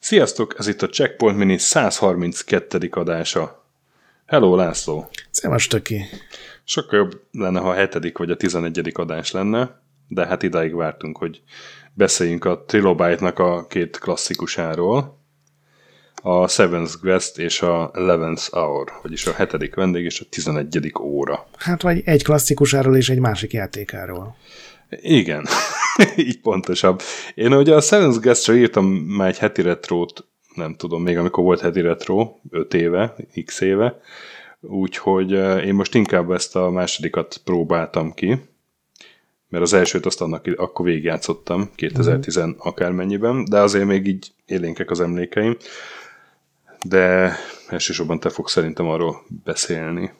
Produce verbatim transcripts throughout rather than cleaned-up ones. Sziasztok, ez itt a Checkpoint Mini száz harminckettedik adása. Hello, László! Szevasz, Töki! Sokkal jobb lenne, ha a hetedik vagy a tizenegyedik adás lenne, de hát idáig vártunk, hogy beszéljünk a Trilobite-nak a két klasszikusáról, a Seventh Guest és a Eleventh Hour, vagyis a hetedik vendég és a tizenegyedik óra. Hát vagy egy klasszikusáról és egy másik játékáról. Igen, így pontosabb. Én ugye a Seventh Guest-re írtam már egy heti retrót, nem tudom, még amikor volt heti retró, öt éve, x éve, úgyhogy én most inkább ezt a másodikat próbáltam ki, mert az elsőt azt annak, akkor végigjátszottam, kétezer-tíz mm. akármennyiben, de azért még így élénkek az emlékeim, de elsősorban te fogsz szerintem arról beszélni.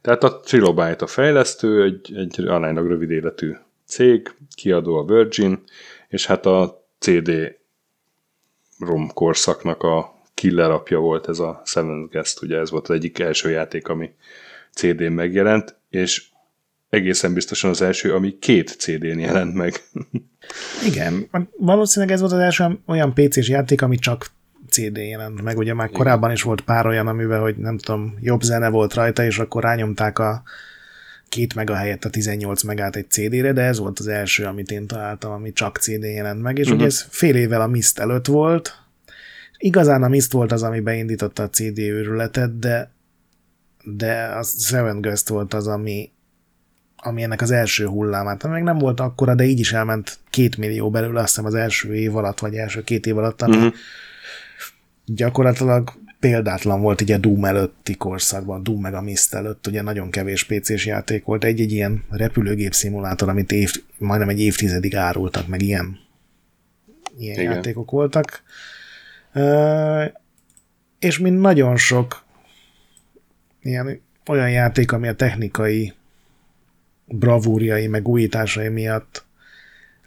Tehát a Trilobite a fejlesztő, egy, egy aránylag rövid életű cég, kiadó a Virgin, és hát a cé dé rom korszaknak a killer apja volt ez a Seventh Guest, ugye ez volt az egyik első játék, ami cé dén megjelent, és egészen biztosan az első, ami két cé dén jelent meg. Igen, valószínűleg ez volt az első olyan pé cés játék, ami csak cé dén jelent meg, ugye már korábban is volt pár olyan, amiben, hogy nem tudom, jobb zene volt rajta, és akkor rányomták a két mega helyett a tizennyolc megát egy cé dére, de ez volt az első, amit én találtam, ami csak cé dén jelent meg, és uh-huh. ugye ez fél évvel a Myst előtt volt. Igazán a Myst volt az, ami beindította a cé dé őrületet, de, de a Seventh Guest volt az, ami ami ennek az első hullámát, ami meg nem volt akkora, de így is elment két millió belül, azt hiszem az első év alatt, vagy első két év alatt, ami mm-hmm. gyakorlatilag példátlan volt így a Doom előtti korszakban, Doom meg a Myst előtt, ugye nagyon kevés pé cés játék volt, egy-egy ilyen repülőgép szimulátor, amit év, majdnem egy évtizedig árultak, meg ilyen, ilyen játékok voltak. E- és mint nagyon sok ilyen, olyan játék, ami a technikai bravúrjai, meg újításai miatt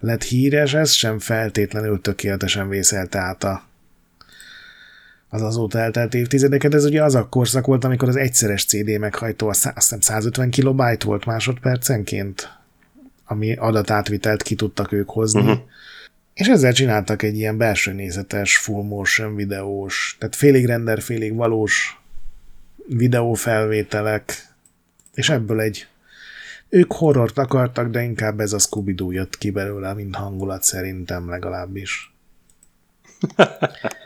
lett híres, ez sem feltétlenül tökéletesen vészelte át a, az azóta eltelt évtizedeket. Ez ugye az a korszak volt, amikor az egyszeres cé dé meghajtó, azt hiszem száz ötven kilobájt volt másodpercenként, ami adatátvitelt ki tudtak ők hozni, uh-huh. és ezzel csináltak egy ilyen belső nézetes, full motion videós, tehát félig render, félig valós videófelvételek, és ebből egy ők horrort akartak, de inkább ez a Scooby-Doo jött ki belőle, mint hangulat szerintem legalábbis.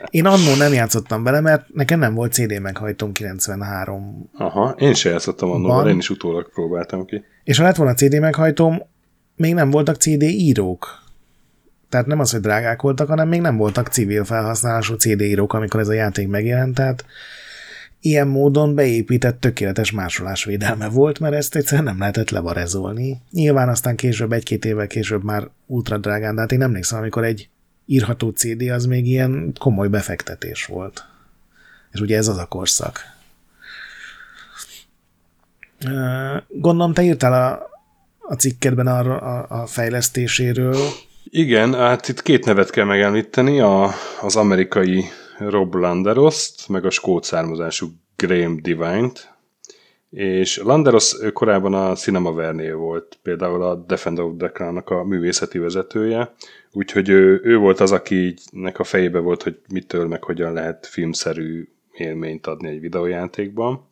Én annól nem játszottam vele, mert nekem nem volt cé dé meghajtom kilencvenhárom. Aha, én sem játszottam annól, én is utólag próbáltam ki. És ha lett volna cé dé meghajtom, még nem voltak cé dé írók. Tehát nem az, hogy drágák voltak, hanem még nem voltak civil felhasználású cé dé írók, amikor ez a játék megjelent, tehát ilyen módon beépített tökéletes másolásvédelme volt, mert ezt egyszerűen nem lehetett levarezolni. Nyilván aztán később, egy-két évvel később már ultra drágán, de hát én emlékszem, amikor egy írható cé dé az még ilyen komoly befektetés volt. És ugye ez az a korszak. Gondolom, te írtál a, a cikkedben arra, a, a fejlesztéséről. Igen, hát itt két nevet kell megemlíteni, a, az amerikai Rob Landerost, meg a skót származású Graham Divine-t, és Landeros korábban a Cinemaware-nél volt, például a Defender of the Crown-nak a művészeti vezetője, úgyhogy ő, ő volt az, akinek a fejébe volt, hogy mitől, meg hogyan lehet filmszerű élményt adni egy videójátékban,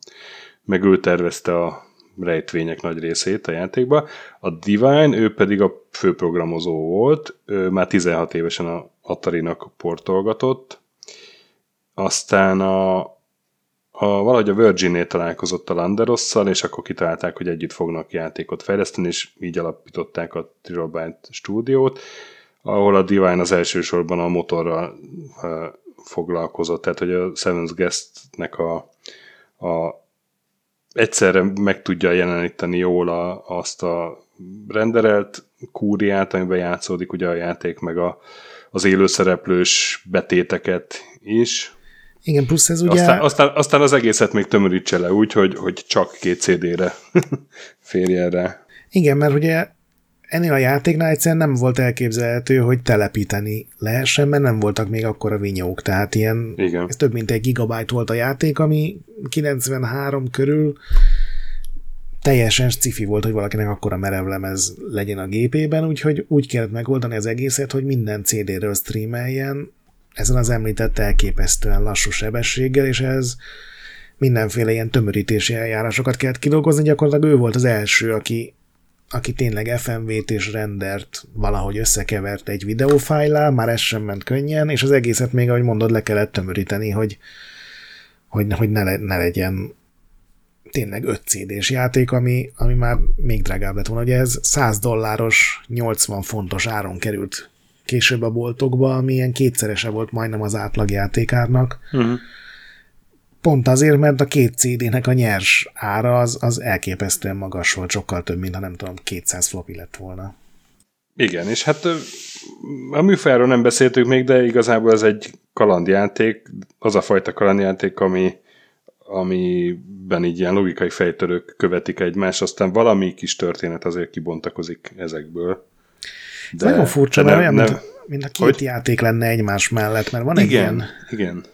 meg ő tervezte a rejtvények nagy részét a játékba. A Divine, ő pedig a főprogramozó volt, ő már tizenhat évesen a Atari-nak portolgatott, aztán a, a, valahogy a Virginnél találkozott a Landerosszal, és akkor kitalálták, hogy együtt fognak játékot fejleszteni, és így alapították a Trilobite stúdiót, ahol a Divine az elsősorban a motorral e, foglalkozott, tehát hogy a Seventh Guest-nek a, a egyszerre meg tudja jeleníteni jól a, azt a renderelt kúriát, amiben játszódik ugye a játék, meg a, az élőszereplős betéteket is. Igen, plusz ez ugye... Aztán, aztán, aztán az egészet még tömörítse le úgy, hogy, hogy csak két cé dére férjen rá. Igen, mert ugye ennél a játéknál egyszerűen nem volt elképzelhető, hogy telepíteni lehessen, mert nem voltak még akkora vinyók, tehát ilyen, igen. Ez több mint egy gigabyte volt a játék, ami kilencvenhárom körül teljesen sci-fi volt, hogy valakinek akkora merevlemez legyen a gépében, úgyhogy úgy kellett megoldani az egészet, hogy minden cé dé-ről streameljen, ezen az említett elképesztően lassú sebességgel, és ez mindenféle ilyen tömörítési eljárásokat kellett kidolgozni, gyakorlatilag ő volt az első, aki, aki tényleg ef em vét és rendert valahogy összekevert egy videófájllal, már ez sem ment könnyen, és az egészet még, ahogy mondod, le kellett tömöríteni, hogy, hogy, hogy ne, le, ne legyen tényleg öt cé dés játék, ami, ami már még drágább lett volna. Ugye ez száz dolláros, nyolcvan fontos áron került később a boltokba, ami ilyen kétszerese volt majdnem az átlag játékárnak. Uh-huh. Pont azért, mert a két cé dének a nyers ára az, az elképesztően magas volt, sokkal több, mint ha nem tudom, kétszáz floppy lett volna. Igen, és hát a műfajról nem beszéltük még, de igazából ez egy kalandjáték, az a fajta kalandjáték, ami amiben így ilyen logikai fejtörők követik egymást, aztán valami kis történet azért kibontakozik ezekből. De, ez nagyon furcsa, de nem, mert olyan, nem, mint a két hogy? játék lenne egymás mellett, mert van igen, egy ilyen, igen.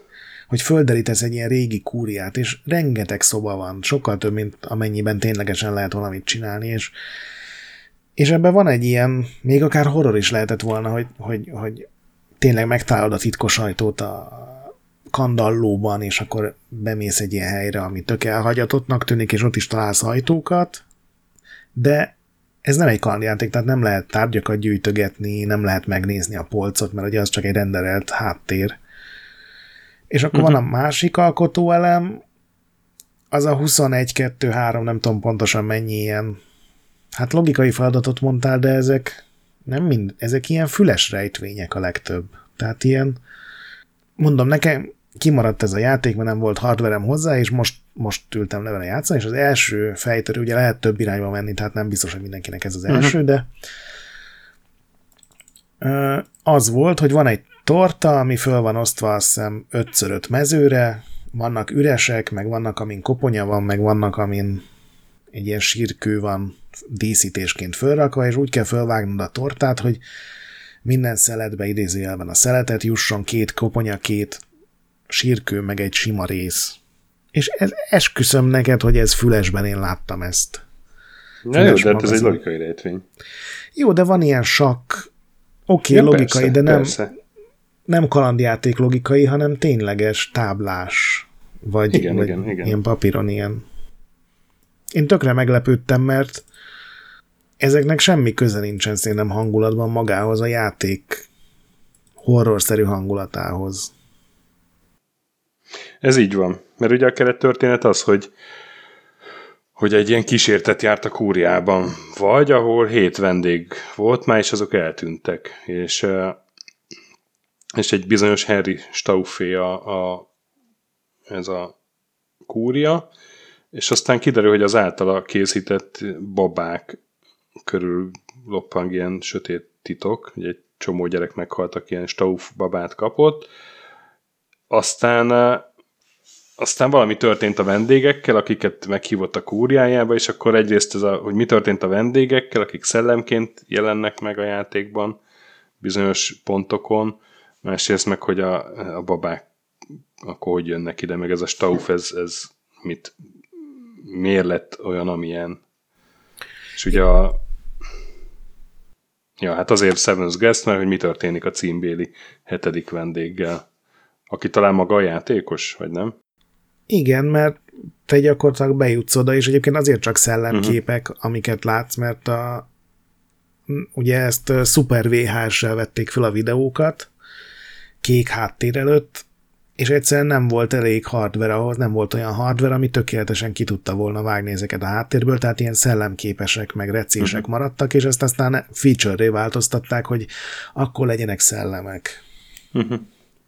hogy földerítesz egy ilyen régi kúriát, és rengeteg szoba van, sokkal több, mint amennyiben ténylegesen lehet valamit csinálni, és, és ebben van egy ilyen, még akár horror is lehetett volna, hogy, hogy, hogy tényleg megtalálod a titkos ajtót a kandallóban, és akkor bemész egy ilyen helyre, ami tök elhagyatottnak tűnik, és ott is találsz ajtókat, de ez nem egy kalandjáték, tehát nem lehet tárgyakat gyűjtögetni, nem lehet megnézni a polcot, mert ugye az csak egy renderelt háttér. És akkor uh-huh. van a másik alkotóelem, az a huszonegy, kettő, három, nem tudom pontosan mennyi ilyen, hát logikai feladatot mondtál, de ezek nem mind, ezek ilyen füles rejtvények a legtöbb. Tehát ilyen, mondom, nekem kimaradt ez a játék, mert nem volt hardverem hozzá, és most, most ültem le vele játszani, és az első fejtörő, ugye lehet több irányba menni, tehát nem biztos, hogy mindenkinek ez az első, uh-huh. de az volt, hogy van egy torta, ami föl van osztva, azt hiszem, ötször öt mezőre, vannak üresek, meg vannak, amin koponya van, meg vannak, amin egy ilyen sírkő van díszítésként fölrakva, és úgy kell fölvágnod a tortát, hogy minden szeletbe, idézőjelben a szeletet jusson, két koponya, két sírkő, meg egy sima rész. És ez, esküszöm neked, hogy ez fülesben én láttam ezt. Na jó, de hát ez egy logikai rejtvény. Jó, de van ilyen sakk, oké, okay, ja, logikai, persze, de nem, nem kalandjáték logikai, hanem tényleges táblás, vagy, igen, vagy igen, igen. ilyen papíron ilyen. Én tökre meglepődtem, mert ezeknek semmi köze nincsen szerintem hangulatban magához, a játék horrorszerű hangulatához. Ez így van. Mert ugye a kerettörténet az, hogy, hogy egy ilyen kísértet járt a kúriában, vagy ahol hét vendég volt már, és azok eltűntek. És, és egy bizonyos Henry Stauffé a, a, ez a kúria, és aztán kiderül, hogy az általa készített babák körül loppang ilyen sötét titok, hogy egy csomó gyerek meghaltak, ilyen Stauff babát kapott. Aztán, aztán valami történt a vendégekkel, akiket meghívott a kúriájába, és akkor egyrészt ez a, hogy mi történt a vendégekkel, akik szellemként jelennek meg a játékban bizonyos pontokon, másrészt meg, hogy a, a babák akkor hogy jönnek ide, meg ez a Stauff, ez, ez mit, miért lett olyan, amilyen. És ugye a... Ja, hát azért Seven's Guest, mert hogy mi történik a címbéli hetedik vendéggel, aki talán maga a játékos, vagy nem? Igen, mert te gyakorlatilag bejutsz oda, és egyébként azért csak szellemképek, uh-huh. amiket látsz, mert a, ugye ezt szuper vé há es-sel vették fel a videókat, kék háttér előtt, és egyszerűen nem volt elég hardware ahhoz, nem volt olyan hardware, ami tökéletesen ki tudta volna vágni ezeket a háttérből, tehát ilyen szellemképesek, meg recések uh-huh. maradtak, és ezt aztán feature-ré változtatták, hogy akkor legyenek szellemek. Uh-huh.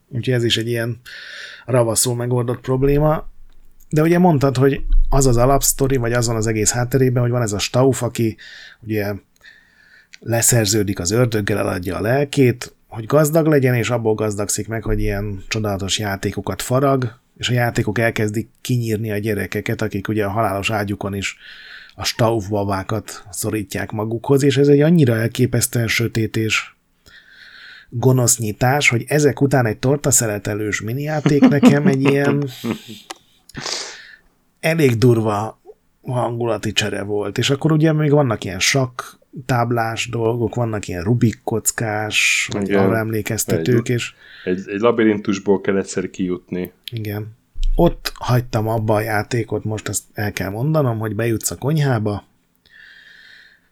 Úgyhogy ez is egy ilyen ravaszul megoldott probléma. De ugye mondtad, hogy az az alapsztori, vagy az van az egész hátterében, hogy van ez a Stauff, aki ugye leszerződik az ördöggel, eladja a lelkét, hogy gazdag legyen, és abból gazdagszik meg, hogy ilyen csodálatos játékokat farag, és a játékok elkezdik kinyírni a gyerekeket, akik ugye a halálos ágyukon is a Stauff babákat szorítják magukhoz, és ez egy annyira elképesztően sötét és gonosz nyitás, hogy ezek után egy tortaszeletelős minijáték nekem egy ilyen elég durva hangulati csere volt, és akkor ugye még vannak ilyen sakk táblás dolgok, vannak ilyen Rubik kockás, vagy igen, arra emlékeztetők, egy, és... Egy, egy labirintusból kell egyszer kijutni. Igen. Ott hagytam abba a játékot, most ezt el kell mondanom, hogy bejutsz a konyhába,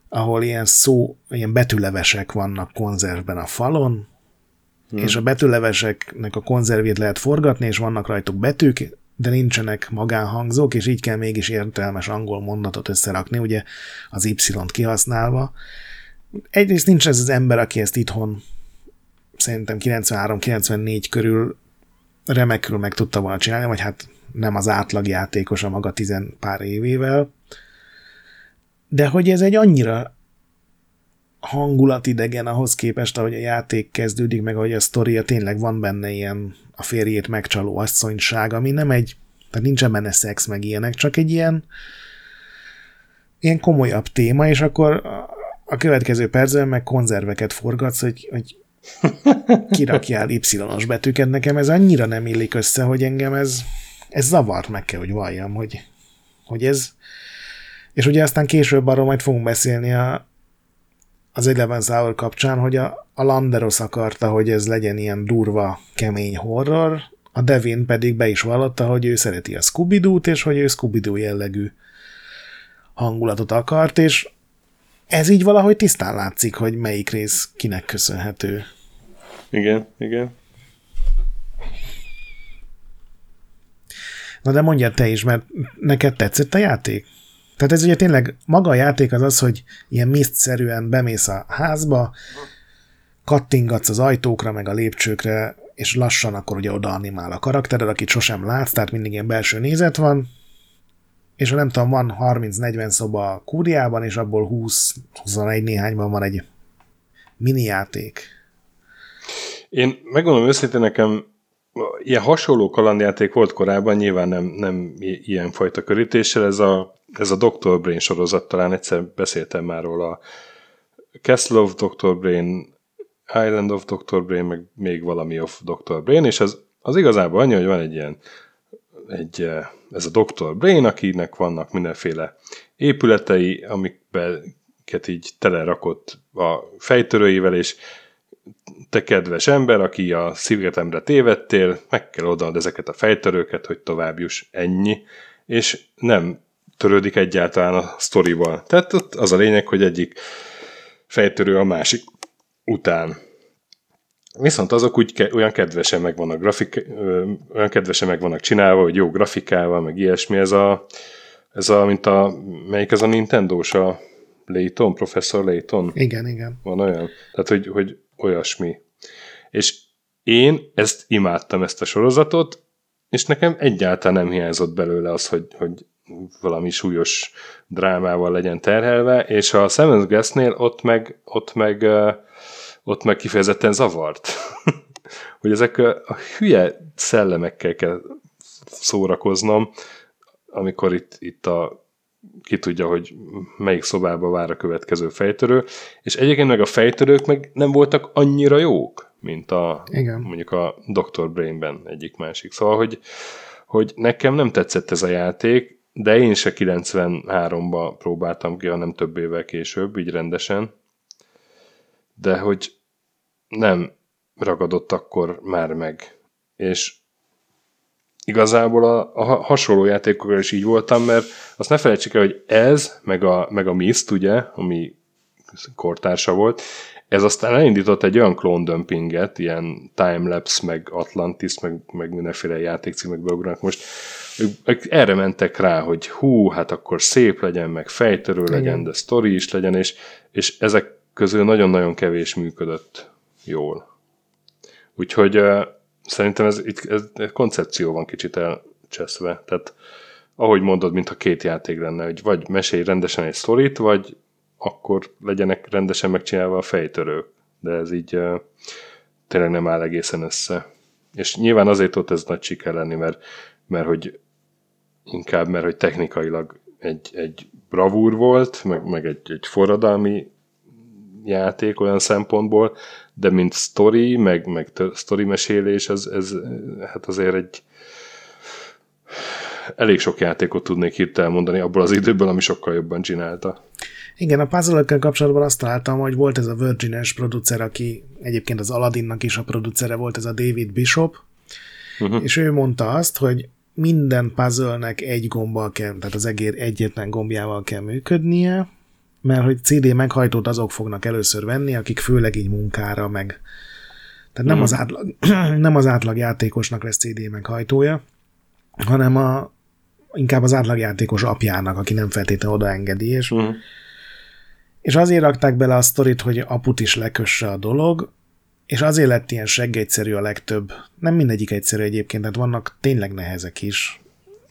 ahol ilyen szó, ilyen betűlevesek vannak konzervben a falon, hmm. és a betűleveseknek a konzervét lehet forgatni, és vannak rajtuk betűk, de nincsenek magánhangzók, és így kell mégis értelmes angol mondatot összerakni, ugye az Y-t kihasználva. Egyrészt nincs ez az ember, aki ezt itthon szerintem kilencvenhárom kilencvennégy körül remekül meg tudta volna csinálni, vagy hát nem az átlag játékos a maga tizen pár évével. De hogy ez egy annyira hangulatidegen ahhoz képest, ahogy a játék kezdődik, meg ahogy a sztoria, tényleg van benne ilyen a férjét megcsaló asszonyság, ami nem egy, tehát nincsen benne szex, meg ilyenek, csak egy ilyen ilyen komolyabb téma, és akkor a következő percben meg konzerveket forgatsz, hogy, hogy kirakjál Y-os betűket. Nekem ez annyira nem illik össze, hogy engem ez, ez zavart, meg kell, hogy valljam, hogy, hogy ez, és ugye aztán később arról majd fogunk beszélni a az Eleventh Hour kapcsán, hogy a, a Landeros akarta, hogy ez legyen ilyen durva, kemény horror, a Devin pedig be is vallotta, hogy ő szereti a Scooby-Doo-t, és hogy ő Scooby-Doo jellegű hangulatot akart, és ez így valahogy tisztán látszik, hogy melyik rész kinek köszönhető. Igen, igen. Na de mondjad te is, mert neked tetszett a játék? Tehát ez ugye tényleg, maga a játék az az, hogy ilyen Myst-szerűen bemész a házba, kattingatsz az ajtókra, meg a lépcsőkre, és lassan akkor ugye oda animál a karaktered, akit sosem látsz, tehát mindig ilyen belső nézet van, és nem tudom, van harminc-negyven szoba a kúriában, és abból húsz-huszonegy néhányban van egy mini játék. Én megmondom őszintén, nekem ilyen hasonló kalandjáték volt korábban, nyilván nem, nem ilyen fajta körítéssel, ez a Ez a doktor Brain sorozat, talán egyszer beszéltem már róla. Castle of doktor Brain, Island of doktor Brain, meg még valami of doktor Brain, és az, az igazából annyi, hogy van egy ilyen, egy, ez a doktor Brain, akinek vannak mindenféle épületei, amiket így telerakott a fejtörőivel, és te kedves ember, aki a szívgetemre tévedtél, meg kell odaad ezeket a fejtörőket, hogy tovább juss, ennyi, és nem törődik egyáltalán a sztorival. Tehát ott az a lényeg, hogy egyik fejtörő a másik után. Viszont azok úgy ke- olyan kedvesen meg vannak grafik- olyan kedvesen meg vannak csinálva, hogy jó grafikával, meg ilyesmi. Ez a, ez a mint a, melyik ez a Nintendós, a Layton, professzor Layton? Igen, igen. Van olyan? Tehát, hogy, hogy olyasmi. És én ezt imádtam, ezt a sorozatot, és nekem egyáltalán nem hiányzott belőle az, hogy, hogy valami súlyos drámával legyen terhelve, és a Seven Guestnél ott meg, ott meg, ott meg kifejezetten zavart. Hogy ezek a, a hülye szellemekkel kell szórakoznom, amikor itt, itt a, ki tudja, hogy melyik szobába vár a következő fejtörő, és egyébként meg a fejtörők meg nem voltak annyira jók, mint a, mondjuk a doktor Brainben egyik-másik. Szóval, hogy, hogy nekem nem tetszett ez a játék, de én se kilencvenháromba próbáltam ki, hanem több évvel később, így rendesen. De hogy nem ragadott akkor már meg. És igazából a, a hasonló játékokkal is így voltam, mert azt ne felejtsük el, hogy ez, meg a, meg a Myst, ugye, ami kortársa volt, ez aztán elindított egy olyan klóndömpinget, ilyen Timelapse, meg Atlantis, meg, meg mindenféle játékcímekbe ugranak most. Erre mentek rá, hogy hú, hát akkor szép legyen, meg fejtörő legyen, de sztori is legyen, és, és ezek közül nagyon-nagyon kevés működött jól. Úgyhogy uh, szerintem ez, ez, ez koncepció van kicsit elcseszve. Tehát ahogy mondod, mintha két játék lenne, hogy vagy mesélj rendesen egy sztorit, vagy akkor legyenek rendesen megcsinálva a fejtörők. De ez így uh, tényleg nem áll egészen össze. És nyilván azért ott ez nagy siker lenni, mert mert hogy inkább, mert hogy technikailag egy, egy bravúr volt, meg, meg egy, egy forradalmi játék olyan szempontból, de mint sztori, meg, meg sztori mesélés, ez, ez hát azért egy elég sok játékot tudnék hirtelen mondani abból az időből, ami sokkal jobban csinálta. Igen, a puzzle-ökkel kapcsolatban azt találtam, hogy volt ez a Virgin-es producer, aki egyébként az Aladdinnak is a producere volt, ez a David Bishop, uh-huh. és ő mondta azt, hogy minden puzzle-nek egy gombbal kell, tehát az egér egyetlen gombjával kell működnie, mert hogy cé dé meghajtót azok fognak először venni, akik főleg így munkára meg... Tehát nem, mm. az átlag, nem az átlag játékosnak lesz cé dé meghajtója, hanem a, inkább az átlag játékos apjának, aki nem feltétlenül odaengedi, és, mm. és azért rakták bele a sztorit, hogy aput is lekösse a dolog, és azért lett ilyen seggegyszerű a legtöbb. Nem mindegyik egyszerű egyébként, tehát vannak tényleg nehezek is.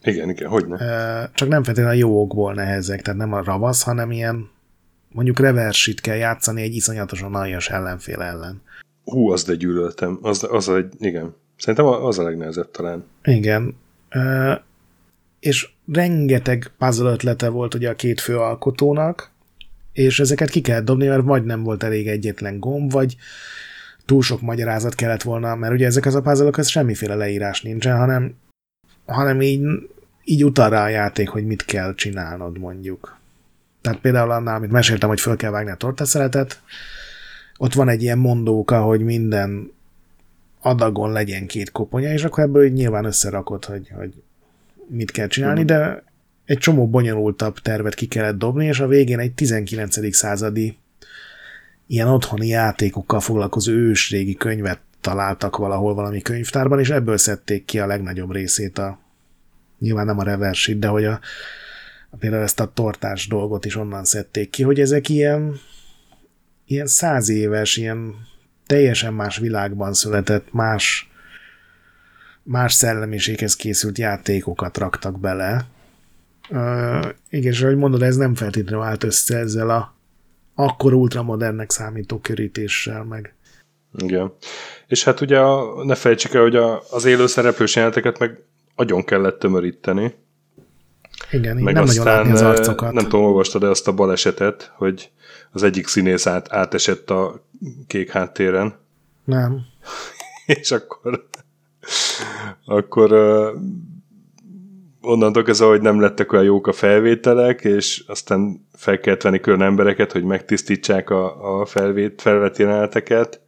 Igen, igen, hogyne. Csak nem feltétlenül jó okból nehezek, tehát nem a ravasz, hanem ilyen mondjuk reversit kell játszani egy iszonyatosan aljas ellenfél ellen. Hú, azt de gyűlöltem. Az, az egy, igen. Szerintem az a legnehezebb talán. Igen. Uh, és rengeteg puzzle ötlete volt ugye a két fő alkotónak, és ezeket ki kellett dobni, mert vagy nem volt elég egyetlen gomb, vagy túl sok magyarázat kellett volna, mert ugye ezek az a puzzle-ökhöz semmiféle leírás nincsen, hanem, hanem így, így utal rá a játék, hogy mit kell csinálnod, mondjuk. Tehát például annál, amit meséltem, hogy föl kell vágni a tortaszeletet, ott van egy ilyen mondóka, hogy minden adagon legyen két koponya, és akkor ebből így nyilván összerakod, hogy, hogy mit kell csinálni, de egy csomó bonyolultabb tervet ki kellett dobni, és a végén egy tizenkilencedik századi ilyen otthoni játékokkal foglalkozó ősrégi könyvet találtak valahol valami könyvtárban, és ebből szedték ki a legnagyobb részét a, nyilván nem a reversit, de hogy a, például ezt a tortás dolgot is onnan szedték ki, hogy ezek ilyen ilyen száz éves, ilyen teljesen más világban született, más, más szellemiséghez készült játékokat raktak bele. Uh, igen, és ahogy mondod, ez nem feltétlenül állt össze ezzel a akkor ultramodernnek számító körítéssel meg. Igen. És hát ugye a, ne fejtsük el, hogy a, az élő szereplős jeleneteket meg agyon kellett tömöríteni. Igen, meg nem aztán, nagyon látni az arcokat. Nem tudom, olvastad-e azt a balesetet, hogy az egyik színész át, átesett a kék háttéren. Nem. És akkor akkor uh, onnantól kezdve, hogy nem lettek olyan jók a felvételek, és aztán fel kellett venni külön embereket, hogy megtisztítsák a, a felvét, felvett jeleneteket.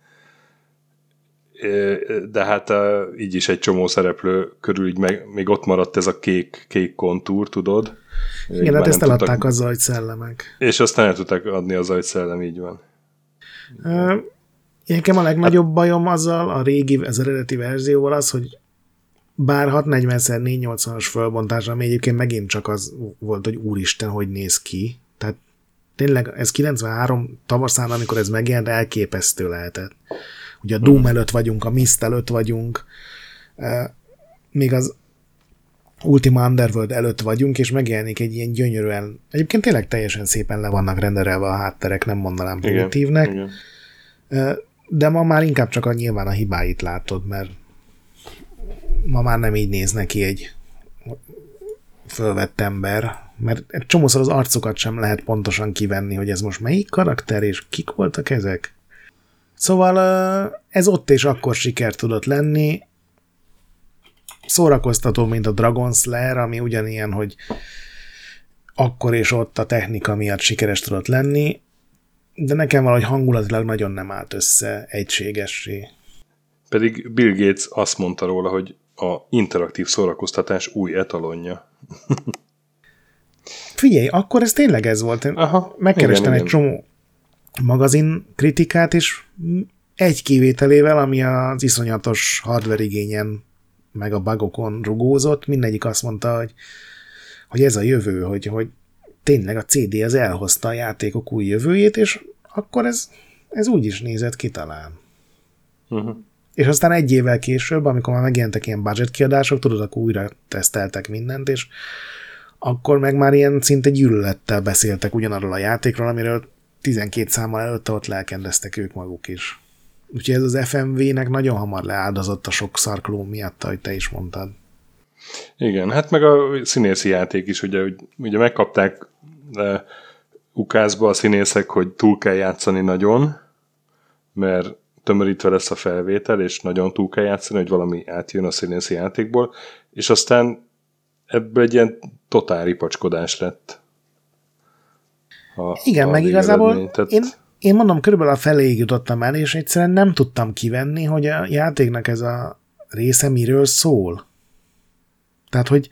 De hát a, így is egy csomó szereplő körül így meg, még ott maradt ez a kék, kék kontúr, tudod? Igen, hát ezt eladták tudtak... azzal, hogy szellemek. És aztán el tudták adni azzal, hogy szellem, így van. Én nekem a legnagyobb hát... bajom azzal, a régi, az eredeti verzióval az, hogy bár hatszáznegyven négyszáznyolcvanas fölbontásra, ami egyébként megint csak az volt, hogy úristen, hogy néz ki. Tehát tényleg ez kilencvenhárom tavaszán, amikor ez megjelent, elképesztő lehetett. Ugye a Doom előtt vagyunk, a Myst előtt vagyunk, még az Ultima Underworld előtt vagyunk, és megjelenik egy ilyen gyönyörűen, egyébként tényleg teljesen szépen le vannak renderelve a hátterek, nem mondanám primitívnek, igen, igen. De ma már inkább csak a nyilván a hibáit látod, mert ma már nem így néz neki egy fölvett ember, mert egy csomószor az arcokat sem lehet pontosan kivenni, hogy ez most melyik karakter, és kik voltak ezek? Szóval ez ott és akkor siker tudott lenni. Szórakoztató, mint a Dragon Slayer, ami ugyanilyen, hogy akkor és ott a technika miatt sikeres tudott lenni, de nekem valahogy hangulatilag nagyon nem állt össze egységessé. Pedig Bill Gates azt mondta róla, hogy a interaktív szórakoztatás új etalonja. Figyelj, akkor ez tényleg ez volt. Aha, megkerestem igen, egy igen. csomó magazin kritikát, és egy kivételével, ami az iszonyatos hardware igényen meg a bugokon rugózott, mindegyik azt mondta, hogy, hogy ez a jövő, hogy, hogy tényleg a cé dé az elhozta a játékok új jövőjét, és akkor ez, ez úgy is nézett ki talán. Uh-huh. És aztán egy évvel később, amikor már megjelentek ilyen budget kiadások, tudod, akkor újra teszteltek mindent, és akkor meg már ilyen szinte gyűlölettel beszéltek ugyanarról a játékról, amiről tizenkét számmal előtte ott lelkendeztek ők maguk is. Úgyhogy ez az ef em vé-nek nagyon hamar leáldozott a sok szarkló miatt, ahogy te is mondtad. Igen, hát meg a színészi játék is, ugye, ugye megkapták de, ukázba a színészek, hogy túl kell játszani nagyon, mert tömörítve lesz a felvétel, és nagyon túl kell játszani, hogy valami átjön a színészi játékból, és aztán ebből egy ilyen totál ripacskodás lett. A, igen, a meg igazából én, én mondom, körülbelül a feléig jutottam el, és egyszerűen nem tudtam kivenni, hogy a játéknak ez a része miről szól. Tehát, hogy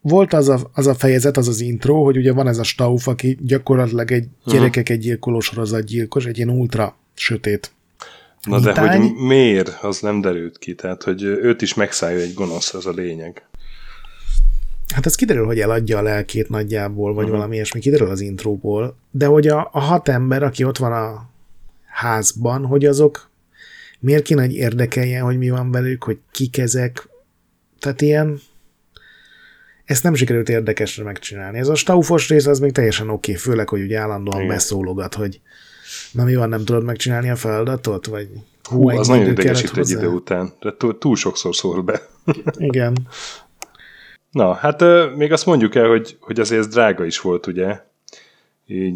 volt az a, az a fejezet, az az intro, hogy ugye van ez a Stauf, aki gyakorlatilag egy gyerekeket gyilkoló sorozatgyilkos, egy ilyen ultra sötét. Na de hitány. Hogy miért, az nem derült ki. Tehát, hogy őt is megszállja egy gonosz, az a lényeg. Hát ez kiderül, hogy eladja a lelkét nagyjából, vagy uh-huh. valami ilyesmi, kiderül az intróból, de hogy a, a hat ember, aki ott van a házban, hogy azok miért kéne, hogy érdekeljen, hogy mi van velük, hogy kik ezek, tehát ilyen, ezt nem sikerült érdekesre megcsinálni. Ez a staufos rész, az még teljesen oké, okay, főleg, hogy ugye állandóan igen. beszólogat, hogy na mi van, nem tudod megcsinálni a feladatot, vagy hú, hú az nagyon idegesít egy idő után, de túl, túl sokszor szól be. Igen. Na, hát euh, még azt mondjuk el, hogy, hogy azért ez drága is volt, ugye? Így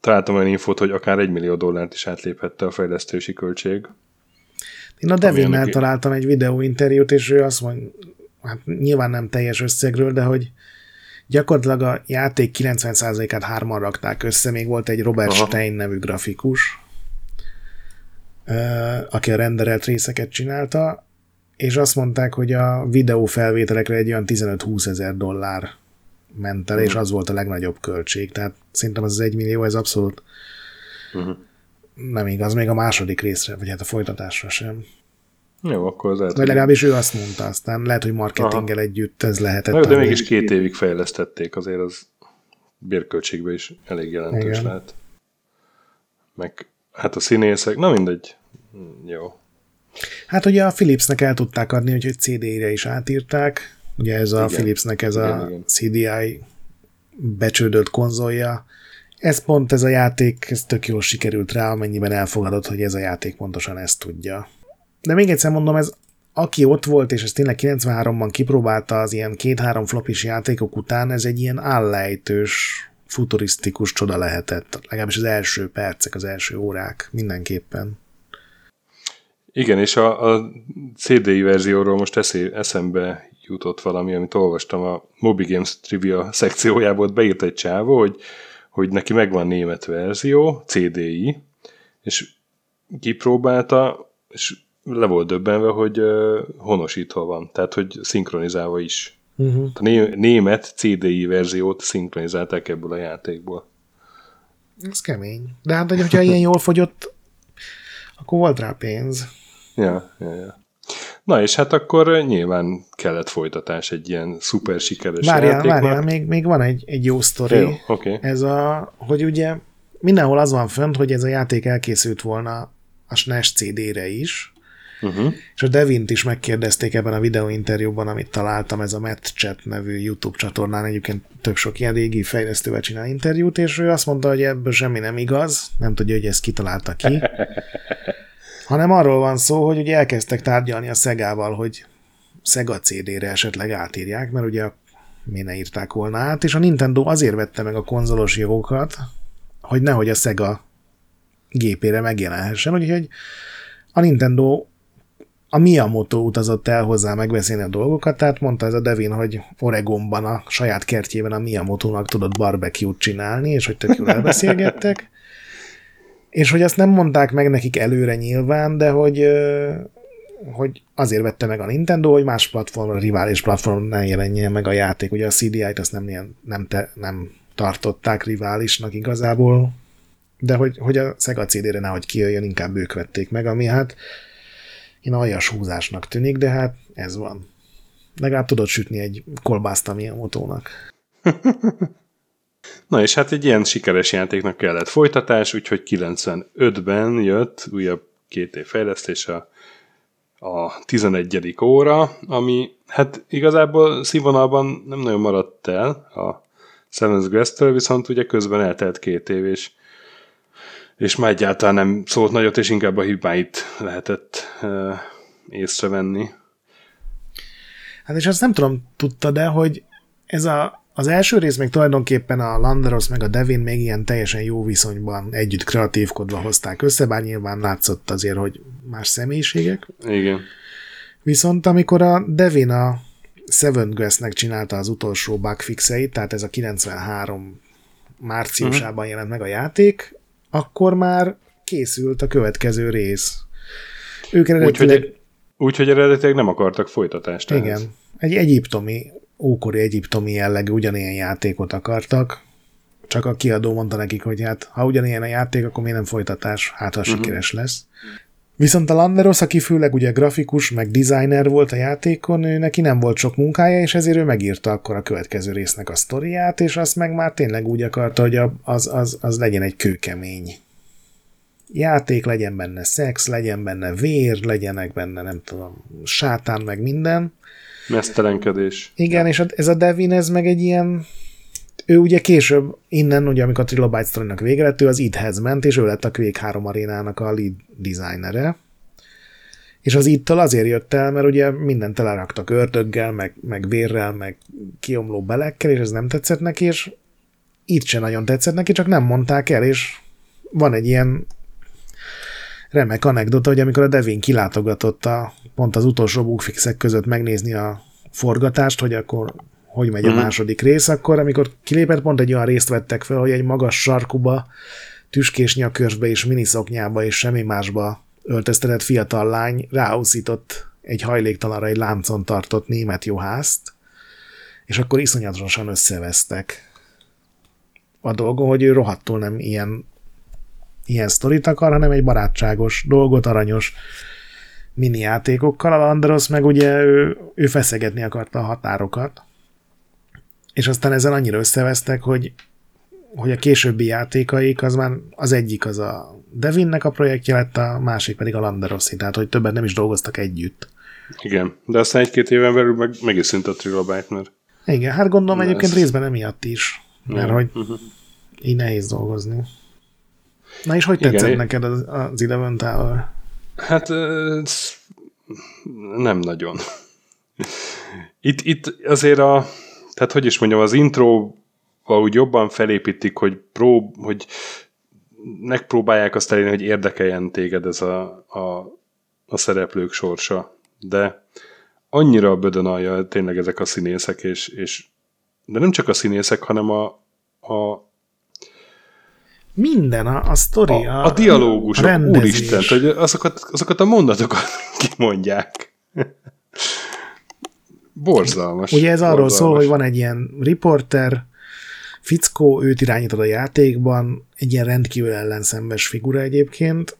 találtam olyan infót, hogy akár egy millió dollárt is átléphette a fejlesztési költség. Én a Devinnel amilyen... találtam egy videóinterjút, és ő azt mondja, hát nyilván nem teljes összegről, de hogy gyakorlatilag a játék kilencven százalékát hárman rakták össze, még volt egy Robert Aha. Stein nevű grafikus, aki a renderelt részeket csinálta, és azt mondták, hogy a videófelvételekre egy olyan tizenöt-húsz ezer dollár ment el, uh-huh. és az volt a legnagyobb költség. Tehát szerintem az egy millió, ez abszolút uh-huh. nem igaz, még a második részre, vagy hát a folytatásra sem. Jó, akkor az lehet. Vagy legalábbis ő azt mondta, aztán lehet, hogy marketinggel Aha. együtt ez lehetett. Na, de mégis két évig fejlesztették, azért az bérköltségben is elég jelentős Igen. lehet. Meg hát a színészek, na mindegy, jó. Hát ugye a Philipsnek el tudták adni, úgyhogy cé dé-re is átírták. Ugye ez a igen. Philipsnek ez igen, a igen. cé dé i becsődölt konzolja. Ez pont ez a játék, ez tök jól sikerült rá, amennyiben elfogadott, hogy ez a játék pontosan ezt tudja. De még egyszer mondom, ez aki ott volt, és ez tényleg kilencvenháromban kipróbálta az ilyen két-három flopis játékok után, ez egy ilyen állejtős, futurisztikus csoda lehetett. Legalábbis az első percek, az első órák mindenképpen. Igen, és a, a cé dé i verzióról most eszé, eszembe jutott valami, amit olvastam a Moby Games trivia szekciójából, beírt egy csávó, hogy, hogy neki megvan német verzió, cé dé i, és kipróbálta, és le volt döbbenve, hogy uh, honosítva van, tehát hogy szinkronizálva is. Uh-huh. A né, német cé dé i verziót szinkronizálták ebből a játékból. Ez kemény. De hát, hogyha ilyen jól fogyott, akkor volt rá pénz. Ja, ja, ja. Na és hát akkor nyilván kellett folytatás egy ilyen szuper sikeres várjál, játéknak. Várjál, még, még van egy, egy jó sztori. Jó, okay. Ez a, hogy ugye mindenhol az van fönt, hogy ez a játék elkészült volna a es en e es cé dé-re is, uh-huh. és a Devint is megkérdezték ebben a videóinterjúban, amit találtam, ez a MatChat nevű YouTube csatornán, egyébként tök sok ilyen régi fejlesztővel csinál interjút, és ő azt mondta, hogy ebből semmi nem igaz, nem tudja, hogy ezt kitalálta ki. Hanem arról van szó, hogy ugye elkezdtek tárgyalni a Szegával, hogy Sega cé dé-re esetleg átírják, mert ugye mi ne írták volna át, és a Nintendo azért vette meg a konzolos jogokat, hogy nehogy a Sega gépére megjelenhessen, úgyhogy a Nintendo a Miyamoto utazott el hozzá megbeszélni a dolgokat, tehát mondta ez a Devin, hogy Oregonban a saját kertjében a Miyamoto-nak tudott barbecue-t csinálni, és hogy tök jól elbeszélgettek. És hogy azt nem mondták meg nekik előre nyilván, de hogy, hogy azért vette meg a Nintendo, hogy más platformra, rivális platformra ne jelenjen meg a játék. Ugye a cé dé-t azt nem, nem, te, nem tartották riválisnak igazából, de hogy, hogy a Sega cé dé-re nehogy kijöjjön, inkább ők vették meg, ami hát én aljas húzásnak tűnik, de hát ez van. Legalább tudod sütni egy kolbászt a Miyamotónak. Na és hát egy ilyen sikeres játéknak kellett folytatás, úgyhogy kilencvenötben jött újabb két év fejlesztés a, a tizenegyedik óra, ami hát igazából színvonalban nem nagyon maradt el a Seventh Guest-től, viszont ugye közben eltelt két év, és, és már egyáltalán nem szólt nagyot, és inkább a hibáit lehetett e, észrevenni. Hát és azt nem tudom, tudtad-e, hogy ez a Az első rész még tulajdonképpen a Landeros meg a Devin még ilyen teljesen jó viszonyban együtt kreatívkodva hozták össze, bár nyilván látszott azért, hogy más személyiségek. Igen. Viszont amikor a Devin a Seven Guestnek csinálta az utolsó bugfixeit, tehát ez a kilencvenhárom márciusában jelent meg a játék, akkor már készült a következő rész. Ők eredetileg... Úgyhogy úgy, hogy eredetileg nem akartak folytatást. Tehát. Igen. Egy egyiptomi, ókori egyiptomi jellegű ugyanilyen játékot akartak, csak a kiadó mondta nekik, hogy hát ha ugyanilyen a játék, akkor miért nem folytatás? Hát ha sikeres uh-huh. lesz. Viszont a Landeros, aki főleg ugye grafikus, meg designer volt a játékon, ő neki nem volt sok munkája, és ezért ő megírta akkor a következő résznek a sztoriát, és azt meg már tényleg úgy akarta, hogy az, az, az legyen egy kőkemény játék, legyen benne szex, legyen benne vér, legyenek benne, nem tudom, sátán, meg minden. Mesztelenkedés. Igen, ja. És ez a Devin, ez meg egy ilyen... Ő ugye később, innen, ugye, amikor a Trilobite Story-nak vége lett, ő az idhez ment, és ő lett a Quake három arénának a lead designere. És az idtől azért jött el, mert ugye mindent elraktak ördöggel, meg, meg vérrel, meg kiomló belekkel, és ez nem tetszett neki, és itt sem nagyon tetszett neki, csak nem mondták el, és van egy ilyen remek anekdota, hogy amikor a Devin kilátogatott a, pont az utolsó bugfixek között megnézni a forgatást, hogy akkor hogy megy a második rész, akkor amikor kilépett, pont egy olyan részt vettek fel, hogy egy magas sarkuba, tüskés nyakörvbe és miniszoknyába és semmi másba öltöztetett fiatal lány ráúszított egy hajléktalanra egy láncon tartott német juhászt, és akkor iszonyatosan összevesztek. A dolgon, hogy ő rohadtul nem ilyen, ilyen sztorit akar, hanem egy barátságos dolgot, aranyos mini játékokkal. A Landeros meg ugye ő, ő feszegetni akarta a határokat, és aztán ezen annyira összevesztek, hogy, hogy a későbbi játékaik, az már az egyik az a Devinnek a projektje lett, a másik pedig a Landeroszi, tehát hogy többet nem is dolgoztak együtt. Igen, de aztán egy-két éven belül meg, meg is szűnt a Trilobite, mert... Igen, hát gondolom ez... egyébként részben emiatt is, mert hogy uh-huh. így nehéz dolgozni. Na és hogy tetszett Igen, neked az, az Eleventh Hour? Hát ez... nem nagyon. Itt, itt azért a... Tehát, hogy is mondjam, az intróval úgy jobban felépítik, hogy, prób- hogy megpróbálják azt elérni, hogy érdekeljen téged ez a, a, a szereplők sorsa. De annyira a bödön alja tényleg ezek a színészek, és, és de nem csak a színészek, hanem a... a minden, a, a sztori, a, a dialógus, a rendezés. Úristen, hogy azokat, azokat a mondatokat kimondják. Borzalmas. Ugye ez arról borzalmas. Szól, hogy van egy ilyen riporter, fickó, őt irányítod a játékban, egy ilyen rendkívül ellenszenves figura egyébként,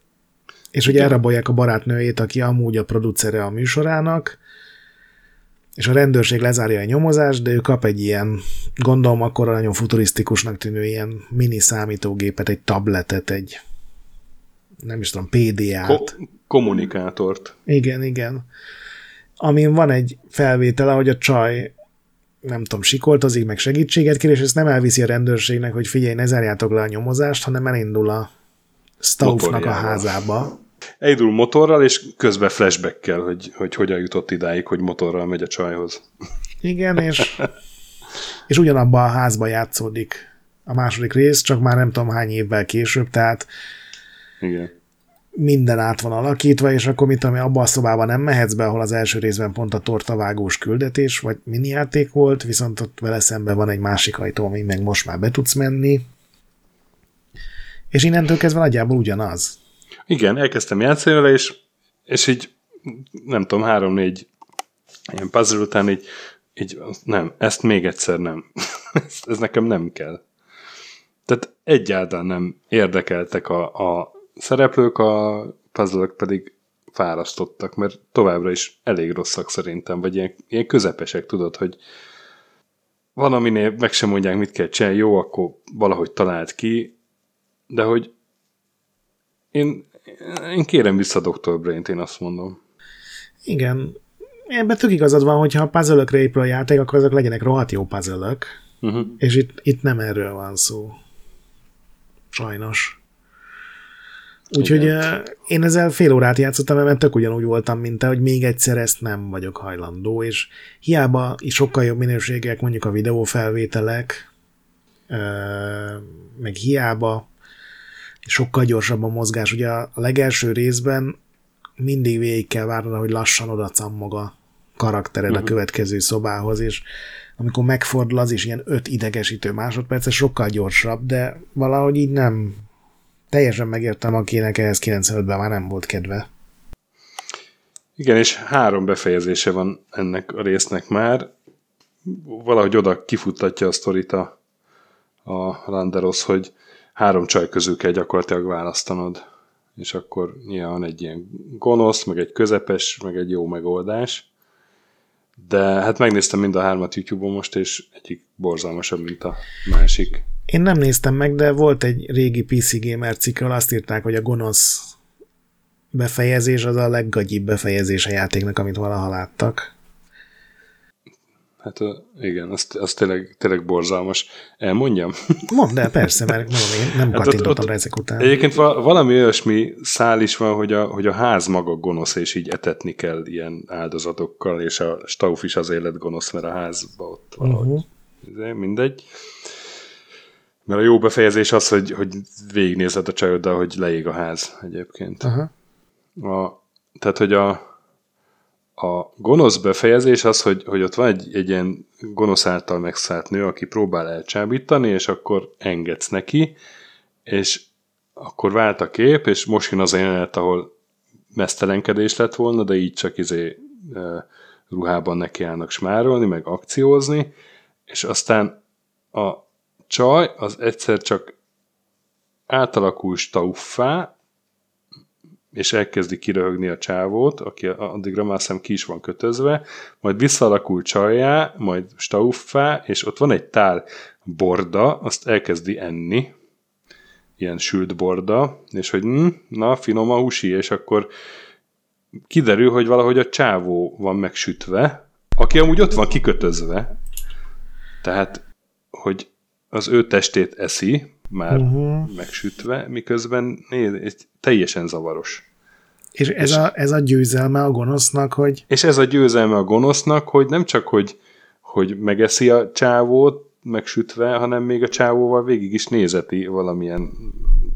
és ugye elrabolják a barátnőjét, aki amúgy a producere a műsorának, és a rendőrség lezárja a nyomozást, de ő kap egy ilyen, gondolom akkor nagyon futurisztikusnak tűnő ilyen mini számítógépet, egy tabletet, egy nem is tudom, pé dé á-t. Ko- kommunikátort. Igen, igen. Amin van egy felvétele, hogy a csaj nem tudom, sikoltozik, meg segítséget kér, és ezt nem elviszi a rendőrségnek, hogy figyelj, ne zárjátok le a nyomozást, hanem elindul a Staufnak a házába. Elindul motorral, és közben flashbackkel, hogy, hogy hogyan jutott idáig, hogy motorral megy a csajhoz. Igen, és, és ugyanabban a házban játszódik a második rész, csak már nem tudom hány évvel később, tehát igen. Minden át van alakítva, és akkor mit, ami abban a szobában nem mehetsz be, ahol az első részben pont a tortavágós küldetés, vagy minijáték volt, viszont ott vele szemben van egy másik ajtó, ami meg most már be tudsz menni. És innentől kezdve nagyjából ugyanaz. Igen, elkezdtem játszani vele, és, és így, nem tudom, három-négy ilyen puzzle után így, így nem, ezt még egyszer nem. ez, ez nekem nem kell. Tehát egyáltalán nem érdekeltek a, a szereplők, a puzzle-ök pedig fárasztottak, mert továbbra is elég rosszak szerintem, vagy ilyen, ilyen közepesek, tudod, hogy van, aminél meg sem mondják, mit kell csinálni, jó, akkor valahogy talált ki, de hogy én, én kérem vissza doktor Braint, én azt mondom. Igen, ebben tök igazad van, hogyha a puzzle-ökre épül a játék, akkor azok legyenek rohadt jó puzzle-ök, uh-huh. és itt, itt nem erről van szó. Sajnos. Úgyhogy igen. Én ezzel fél órát játszottam, mert tök ugyanúgy voltam, mint te, hogy még egyszer ezt nem vagyok hajlandó, és hiába is sokkal jobb minőségek, mondjuk a videófelvételek, meg hiába sokkal gyorsabb a mozgás. Ugye a legelső részben mindig végig kell várnod, hogy lassan oda cammog a karakteren uh-huh. a következő szobához, és amikor megfordul, az is ilyen öt idegesítő másodperc, sokkal gyorsabb, de valahogy így nem teljesen megértem, akinek ehhez kilencvenötben már nem volt kedve. Igen, és három befejezése van ennek a résznek már. Valahogy oda kifuttatja a sztorit a, a Landeros, hogy három csaj közül kell gyakorlatilag választanod. És akkor nyilván egy ilyen gonosz, meg egy közepes, meg egy jó megoldás. De hát megnéztem mind a hármat YouTube-on most, és egyik borzalmasabb, mint a másik. Én nem néztem meg, de volt egy régi pé cé Gamer cikkről, azt írták, hogy a gonosz befejezés az a leggagyibb befejezés a játéknak, amit valaha láttak. Hát igen, az, az tényleg, tényleg borzalmas. Elmondjam? Mondd el, persze, mert mondom, nem kattintottam hát rá ezek után. Egyébként valami olyasmi szál is van, hogy a, hogy a ház maga gonosz, és így etetni kell ilyen áldozatokkal, és a Stauf is azért lett gonosz, mert a házban ott valahogy. Uh-huh. Mindegy. Mert a jó befejezés az, hogy, hogy végignézed a csajoddal, hogy leég a ház egyébként. Uh-huh. A, tehát, hogy a A gonosz befejezés az, hogy, hogy ott van egy, egy ilyen gonosz által megszállt nő, aki próbál elcsábítani, és akkor engedsz neki, és akkor vált a kép, és most jön az a jelenet, ahol mesztelenkedés lett volna, de így csak izé e, ruhában nekiállnak smárolni, meg akciózni, és aztán a csaj az egyszer csak átalakul Stauffá, és elkezdi kiröhögni a csávót, aki addigra már szem ki is van kötözve, majd visszalakul csajjá, majd Stauffá, és ott van egy tál borda, azt elkezdi enni, ilyen sült borda, és hogy hm, na, finom a húsi, és akkor kiderül, hogy valahogy a csávó van megsütve, aki amúgy ott van kikötözve, tehát, hogy az ő testét eszi, már uh-huh. megsütve, miközben néz, teljesen zavaros. És ez, és a, ez a győzelme a gonosznak, hogy... És ez a győzelme a gonosznak, hogy nem csak, hogy, hogy megeszi a csávót megsütve, hanem még a csávóval végig is nézeti valamilyen...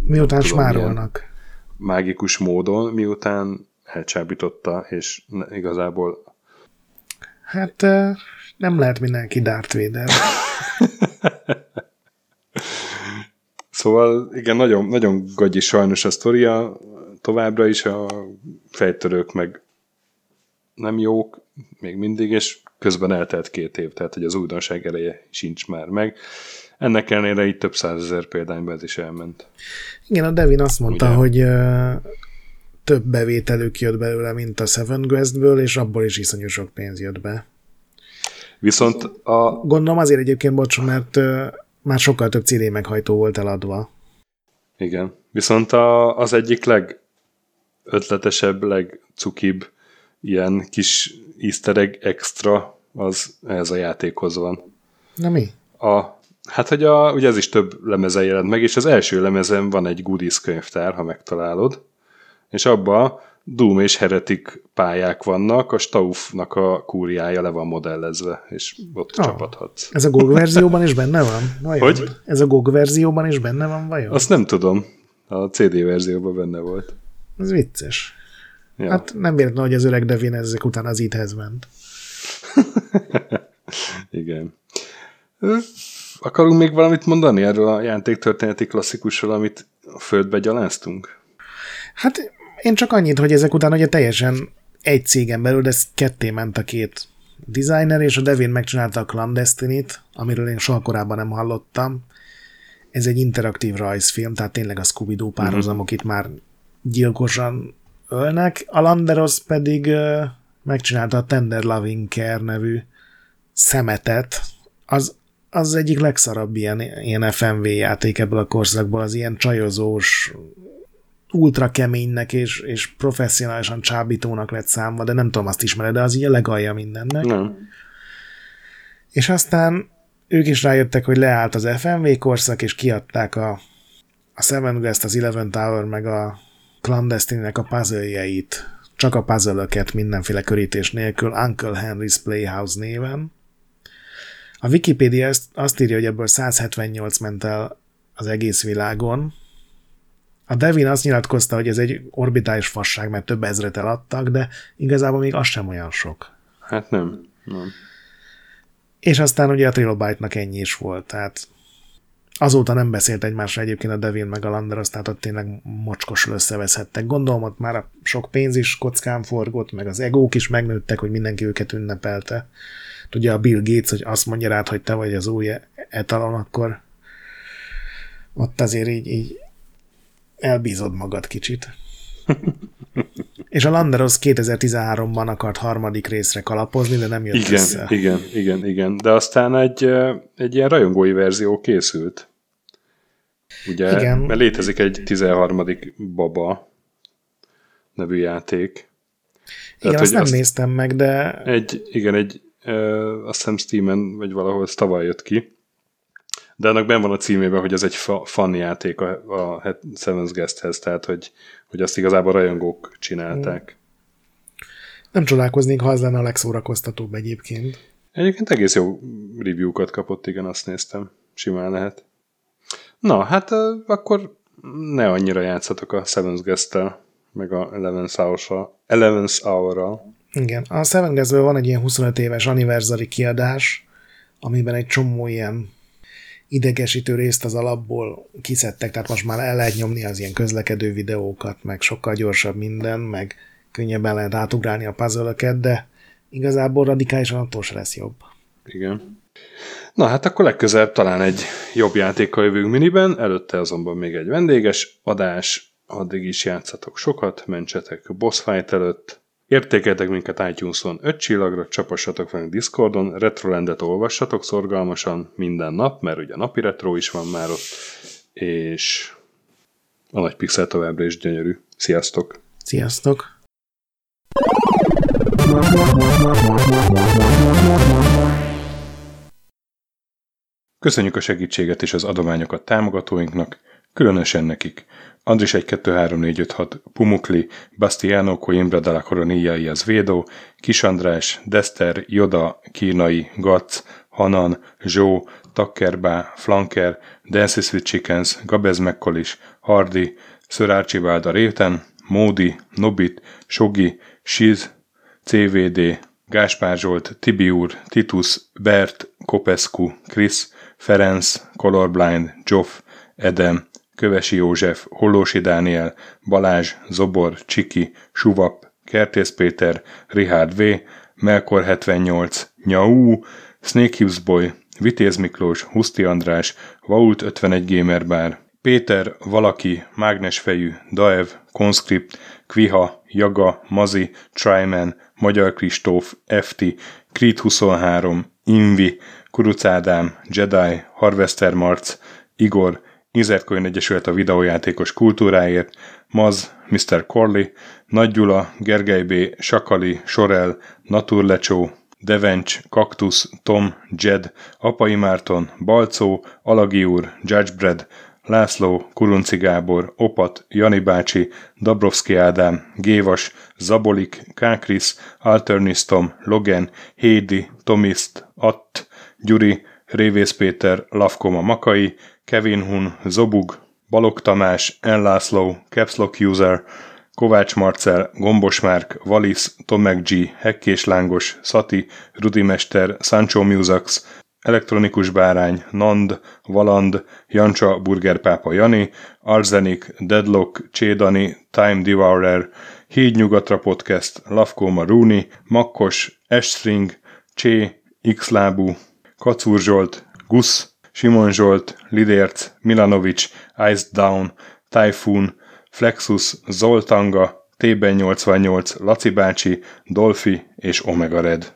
Miután tudom, smárolnak. Mágikus módon, miután elcsábította, és igazából... Hát nem lehet mindenki Darth Vader. Szóval igen, nagyon, nagyon gagyi sajnos a sztoria, továbbra is a fejtörők meg nem jók még mindig, és közben eltelt két év, tehát hogy az újdonság ereje sincs már meg. Ennek ellenére így több százezer példányban ez is elment. Igen, a Devin azt mondta, ugye? Hogy ö, több bevételük jött belőle, mint a Seven Guestből, és abból is iszonyú sok pénz jött be. Viszont a... Gondolom azért egyébként, bocs, mert... Ö, már sokkal több cé dé meghajtó volt eladva. Igen. Viszont a, az egyik legötletesebb, legcukibb ilyen kis easter egg extra az ehhez a játékhoz van. Na mi? A, hát, hogy a, ugye ez is több lemezen jelent meg, és az első lemezen van egy goodies könyvtár, ha megtalálod, és abban Doom és Heretic pályák vannak, a Stauffnak a kúriája le van modellezve, és ott ah, csapathatsz. Ez a gé o gé verzióban is benne van? Vajon? Hogy? Ez a gé o gé verzióban is benne van, vajon? Azt nem tudom. A cé dé verzióban benne volt. Ez vicces. Ja. Hát nem véletlen, hogy az öreg Devin ezek után az idhez ment. Igen. Akarunk még valamit mondani erről a játéktörténeti klasszikusról, amit a földbe gyaláztunk? Hát... Én csak annyit, hogy ezek után ugye teljesen egy cégen belül, de ketté ment a két designer, és a Devin megcsinálta a Clandestine-t, amiről én soha korábban nem hallottam. Ez egy interaktív rajzfilm, tehát tényleg a Scooby-Doo párhuzamok uh-huh. itt már gyilkosan ölnek. A Landeros pedig uh, megcsinálta a Tender Loving Care nevű szemetet. Az, az egyik legszarabb ilyen, ilyen ef em vé játék ebből a korszakból, az ilyen csajozós... ultra keménynek és, és professzionálisan csábítónak lett számva, de nem tudom, azt ismered, de az így a legalja mindennek. Nem. És aztán ők is rájöttek, hogy leállt az ef em vé korszak, és kiadták a, a Seven Guest, az Eleventh Hour, meg a Clandestine-nek a puzzle-jeit, csak a puzzle-öket mindenféle körítés nélkül, Uncle Henry's Playhouse néven. A Wikipedia azt írja, hogy ebből száz hetvennyolc ment el az egész világon. A Devin azt nyilatkozta, hogy ez egy orbitális fasság, mert több ezret eladtak, de igazából még az sem olyan sok. Hát nem. nem. És aztán ugye a Trilobite-nak ennyi is volt, tehát azóta nem beszélt egymásra egyébként a Devin meg a Landeros, tehát ott tényleg mocskosul összeveszhettek. Gondolom, ott már a sok pénz is kockán forgott, meg az egók is megnőttek, hogy mindenki őket ünnepelte. Ugye a Bill Gates, hogy azt mondja rád, hogy te vagy az új etalon, akkor ott azért így, így elbízod magad kicsit. És a Landeros kétezer-tizenháromban akart harmadik részre kalapozni, de nem jött igen, össze. Igen, igen, igen. De aztán egy, egy ilyen rajongói verzió készült. Ugye, igen. Mert létezik egy tizenharmadik Baba nevű játék. Igen, Tehát, azt nem azt néztem meg, de... Egy, igen, egy azt hiszem Steamen, vagy valahol ez tavaly jött ki. De annak benn van a címében, hogy ez egy fa- fan játék a, a Seventh Guesthez, tehát hogy, hogy azt igazából rajongók csinálták. Nem csodálkoznék, ha az lenne a legszórakoztatóbb egyébként. Egyébként egész jó review-kat kapott, igen, azt néztem. Simán lehet. Na, hát akkor ne annyira játszatok a Seventh Guest-tel, meg a Eleventh Hour-ral. Igen, a Seventh Guestből van egy ilyen huszonöt éves anniversary kiadás, amiben egy csomó ilyen idegesítő részt az alapból kiszedtek, tehát most már el lehet nyomni az ilyen közlekedő videókat, meg sokkal gyorsabb minden, meg könnyebben lehet átugrálni a puzzle-öket, de igazából radikálisan attól se lesz jobb. Igen. Na hát akkor legközelebb talán egy jobb játékkal jövünk miniben, előtte azonban még egy vendéges adás, addig is játszatok sokat, mentsetek a boss fight előtt, értékeltek minket iTunes-on öt csillagra, csapassatok velünk Discordon, Retrolandet olvassatok szorgalmasan minden nap, mert ugye napi retro is van már ott, és a nagy pixel továbbra is gyönyörű. Sziasztok! Sziasztok! Köszönjük a segítséget és az adományokat támogatóinknak, különösen nekik. Andris egy kettő három négy öt hat, Pumukli, Bastiano Coimbra de la Coronilla y Azvédó, Kis András, Dester, Joda, Kínai, Gac, Hanan, Zsó, Takkerbá, Flanker, Dances with Chickens, Gabez Mekkolis, Hardi, Sir Archibald a Réten, Módi, Nobit, Sogi, Siz, cé vé dé, Gáspár Zsolt, Tibiúr, Titus, Bert, Kopescu, Krisz, Ferenc, Colorblind, Zsof, Edem, Kövesi József, Hollósi Dániel, Balázs, Zobor, Csiki, Suvap, Kertész Péter, Richard V, Melkor hetvennyolc, Nyau, Snake Hughes Boy, Vitéz Miklós, Huszti András, Vault ötvenegy Gamerbar, Péter, Valaki, Mágnesfejű, Daev, Conscript, Kviha, Jaga, Mazi, Tryman, Magyar Kristóf, ef té, Creed huszonhárom, Invi, Kuruc Ádám, Jedi, Harvester Marc, Igor, Inzertcoin Egyesület a videójátékos kultúráért, Maz, miszter Corley, Nagy Gyula, Gergely B., Sakali, Sorel, Naturlecsó, Devencs, Kaktusz, Tom, Jed, Apai Márton, Balcó, Alagi úr, Judgebred, László, Kurunci Gábor, Opat, Jani bácsi, Dabrowski Ádám, Gévas, Zabolik, Kákris, Alternisztom, Logan, Hédi, Tomiszt, Att, Gyuri, Révész Péter, Lavkoma Makai, Kevin Hun, Zobug, Balog Tamás, N. László, Capslock User, Kovács Marcell, Gombos Márk, Valisz, Tomek G, Hekkés Lángos, Szati, Rudimester, Sancho Musax, Elektronikus Bárány, Nand, Valand, Jancsa, Burgerpápa Jani, Arzenik, Deadlock, Csédani, Time Devourer, Hídnyugatra Podcast, Lavkoma Rúni, Makkos, Estring, Csé, Xlábú, Kacúr Zsolt, Gusz, Simon Zsolt, Lidérc, Milanovic, Ice Down, Typhoon, Flexus, Zoltanga, T-ben nyolcvannyolc, Laci bácsi, Dolfi és Omega Red.